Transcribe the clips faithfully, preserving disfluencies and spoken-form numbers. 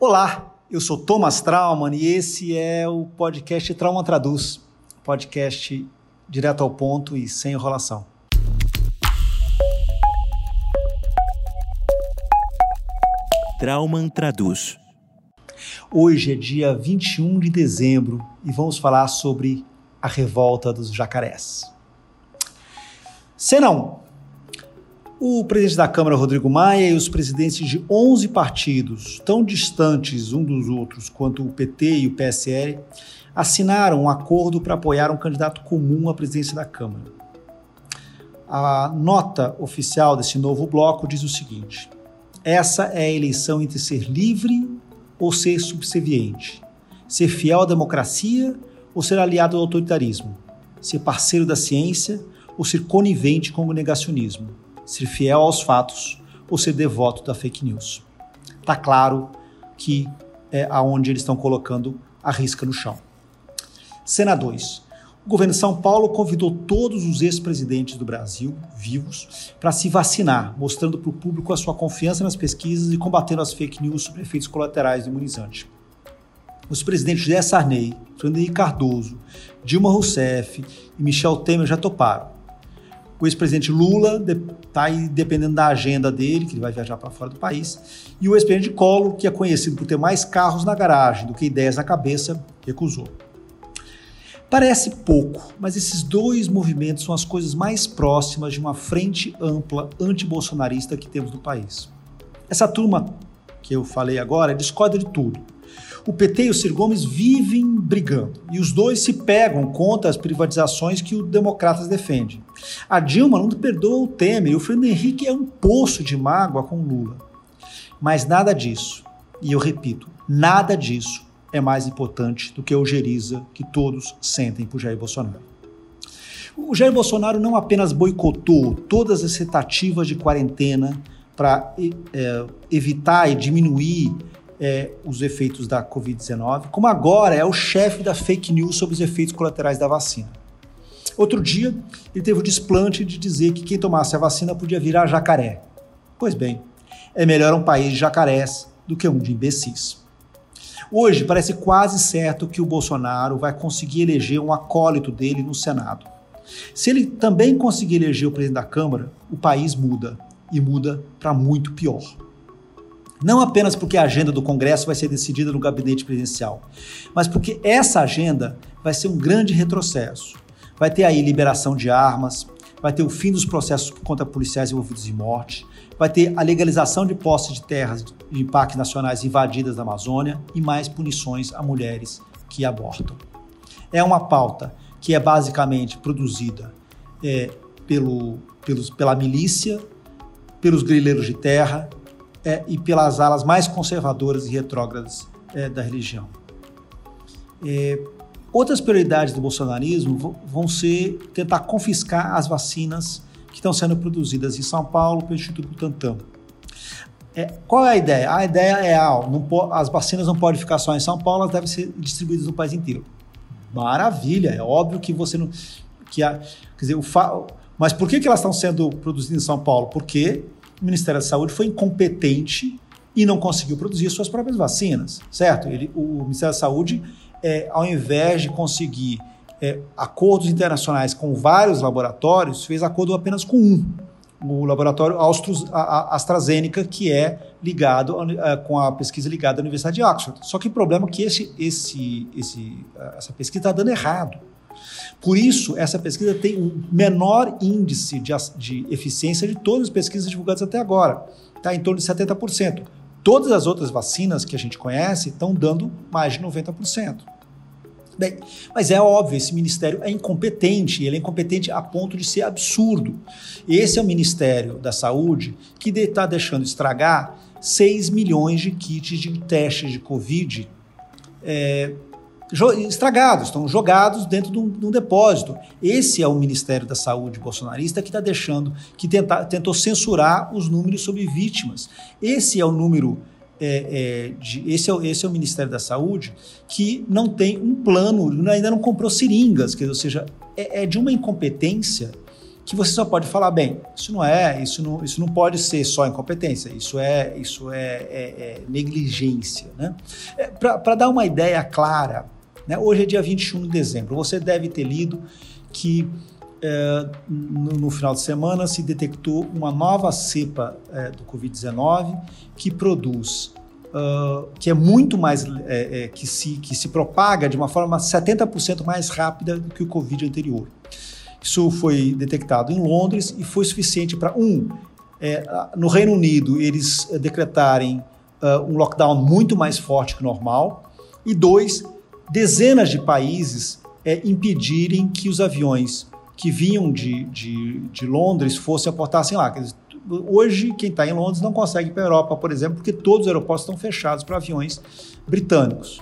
Olá, eu sou Thomas Traumann e esse é o podcast Traumann Traduz, podcast direto ao ponto e sem enrolação. Traumann Traduz. Hoje é dia vinte e um de dezembro e vamos falar sobre a revolta dos jacarés. Senão, o presidente da Câmara, Rodrigo Maia, e os presidentes de onze partidos, tão distantes um dos outros quanto o P T e o P S L, assinaram um acordo para apoiar um candidato comum à presidência da Câmara. A nota oficial desse novo bloco diz o seguinte: essa é a eleição entre ser livre ou ser subserviente, ser fiel à democracia ou ser aliado ao autoritarismo, ser parceiro da ciência ou ser conivente com o negacionismo, ser fiel aos fatos ou ser devoto da fake news. Tá claro que é aonde eles estão colocando a risca no chão. Cena dois. O governo de São Paulo convidou todos os ex-presidentes do Brasil, vivos, para se vacinar, mostrando para o público a sua confiança nas pesquisas e combatendo as fake news sobre efeitos colaterais do imunizante. Os presidentes José Sarney, Fernando Henrique Cardoso, Dilma Rousseff e Michel Temer já toparam. O ex-presidente Lula está aí dependendo da agenda dele, que ele vai viajar para fora do país, e o ex-presidente Collor, que é conhecido por ter mais carros na garagem do que ideias na cabeça, recusou. Parece pouco, mas esses dois movimentos são as coisas mais próximas de uma frente ampla antibolsonarista que temos no país. Essa turma que eu falei agora discorda de tudo. O P T e o Ciro Gomes vivem brigando, e os dois se pegam contra as privatizações que o Democratas defende. A Dilma não perdoa o Temer e o Fernando Henrique é um poço de mágoa com o Lula. Mas nada disso, e eu repito, nada disso é mais importante do que a ojeriza que todos sentem por Jair Bolsonaro. O Jair Bolsonaro não apenas boicotou todas as tentativas de quarentena para é, evitar e diminuir É, os efeitos da covid dezenove, como agora é o chefe da fake news sobre os efeitos colaterais da vacina. Outro dia, ele teve o desplante de dizer que quem tomasse a vacina podia virar jacaré. Pois bem, é melhor um país de jacarés do que um de imbecis. Hoje, parece quase certo que o Bolsonaro vai conseguir eleger um acólito dele no Senado. Se ele também conseguir eleger o presidente da Câmara, o país muda, e muda para muito pior. Não apenas porque a agenda do Congresso vai ser decidida no gabinete presidencial, mas porque essa agenda vai ser um grande retrocesso. Vai ter aí liberação de armas, vai ter o fim dos processos contra policiais envolvidos em morte, vai ter a legalização de posse de terras de parques nacionais invadidas na Amazônia e mais punições a mulheres que abortam. É uma pauta que é basicamente produzida é, pelo, pelos, pela milícia, pelos grileiros de terra, É, e pelas alas mais conservadoras e retrógradas é, da religião. É, outras prioridades do bolsonarismo vão ser tentar confiscar as vacinas que estão sendo produzidas em São Paulo pelo Instituto Butantan. É, qual é a ideia? A ideia é ah, não po- as vacinas não podem ficar só em São Paulo, elas devem ser distribuídas no país inteiro. Maravilha, é óbvio que você não... Que a, quer dizer, o fa- mas por que, que elas estão sendo produzidas em São Paulo? Porque o Ministério da Saúde foi incompetente e não conseguiu produzir suas próprias vacinas, certo? Ele, o Ministério da Saúde, é, ao invés de conseguir é, acordos internacionais com vários laboratórios, fez acordo apenas com um, o laboratório Austros, a, a AstraZeneca, que é ligado a, a, com a pesquisa ligada à Universidade de Oxford. Só que o problema é que esse, esse, esse, essa pesquisa está dando errado. Por isso, essa pesquisa tem o menor índice de, de eficiência de todas as pesquisas divulgadas até agora. Está em torno de setenta por cento. Todas as outras vacinas que a gente conhece estão dando mais de noventa por cento. Bem, mas é óbvio, esse ministério é incompetente, ele é incompetente a ponto de ser absurdo. Esse é o Ministério da Saúde que está deixando estragar seis milhões de kits de testes de Covid é, estragados, estão jogados dentro de um, de um depósito. Esse é o Ministério da Saúde bolsonarista que está deixando, que tenta, tentou censurar os números sobre vítimas. Esse é o número, é, é, de, esse, é, esse é o Ministério da Saúde que não tem um plano, ainda não comprou seringas, quer dizer, ou seja, é, é de uma incompetência que você só pode falar bem. Isso não é, isso não, isso não pode ser só incompetência, isso é, isso é, é, é negligência, né? É, para dar uma ideia clara, né? Hoje é dia vinte e um de dezembro, você deve ter lido que é, no, no final de semana se detectou uma nova cepa é, do covid dezenove que produz Uh, que é muito mais, é, é, que, se, que se propaga de uma forma setenta por cento mais rápida do que o Covid anterior. Isso foi detectado em Londres e foi suficiente para, um, é, no Reino Unido eles decretarem uh, um lockdown muito mais forte que o normal, e dois, dezenas de países é, impedirem que os aviões que vinham de, de, de Londres fossem aportassem lá. Quer dizer, hoje, quem está em Londres não consegue ir para a Europa, por exemplo, porque todos os aeroportos estão fechados para aviões britânicos.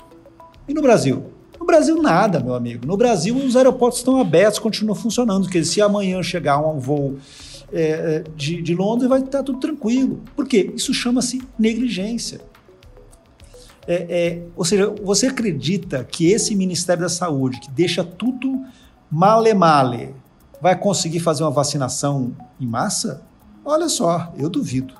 E no Brasil? No Brasil nada, meu amigo. No Brasil, os aeroportos estão abertos, continuam funcionando. Porque se amanhã chegar um voo é, de, de Londres, vai estar tudo tranquilo. Por quê? Isso chama-se negligência. É, é, ou seja, você acredita que esse Ministério da Saúde, que deixa tudo male male, vai conseguir fazer uma vacinação em massa? Olha só, eu duvido.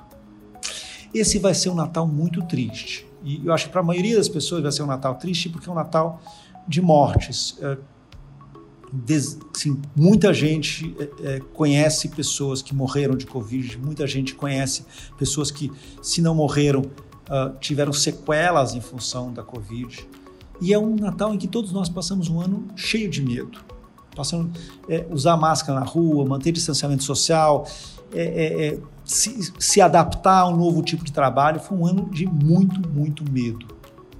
Esse vai ser um Natal muito triste. E eu acho que para a maioria das pessoas vai ser um Natal triste, porque é um Natal de mortes. É, des, assim, muita gente é, conhece pessoas que morreram de Covid, muita gente conhece pessoas que, se não morreram, uh, tiveram sequelas em função da Covid. E é um Natal em que todos nós passamos um ano cheio de medo. Passando, é, usar máscara na rua, manter distanciamento social... É, é, é, se, se adaptar a um novo tipo de trabalho, foi um ano de muito, muito medo.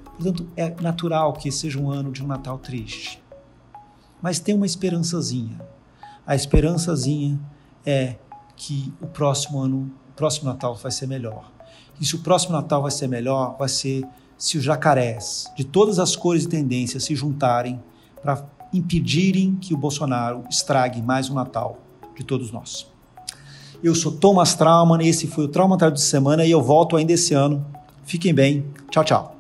Portanto, é natural que seja um ano de um Natal triste. Mas tem uma esperançazinha. A esperançazinha é que o próximo ano, o próximo Natal vai ser melhor. E se o próximo Natal vai ser melhor, vai ser se os jacarés de todas as cores e tendências se juntarem para impedirem que o Bolsonaro estrague mais um Natal de todos nós. Eu sou Thomas Traumann, esse foi o Traumann Traduz de Semana e eu volto ainda esse ano. Fiquem bem. Tchau, tchau.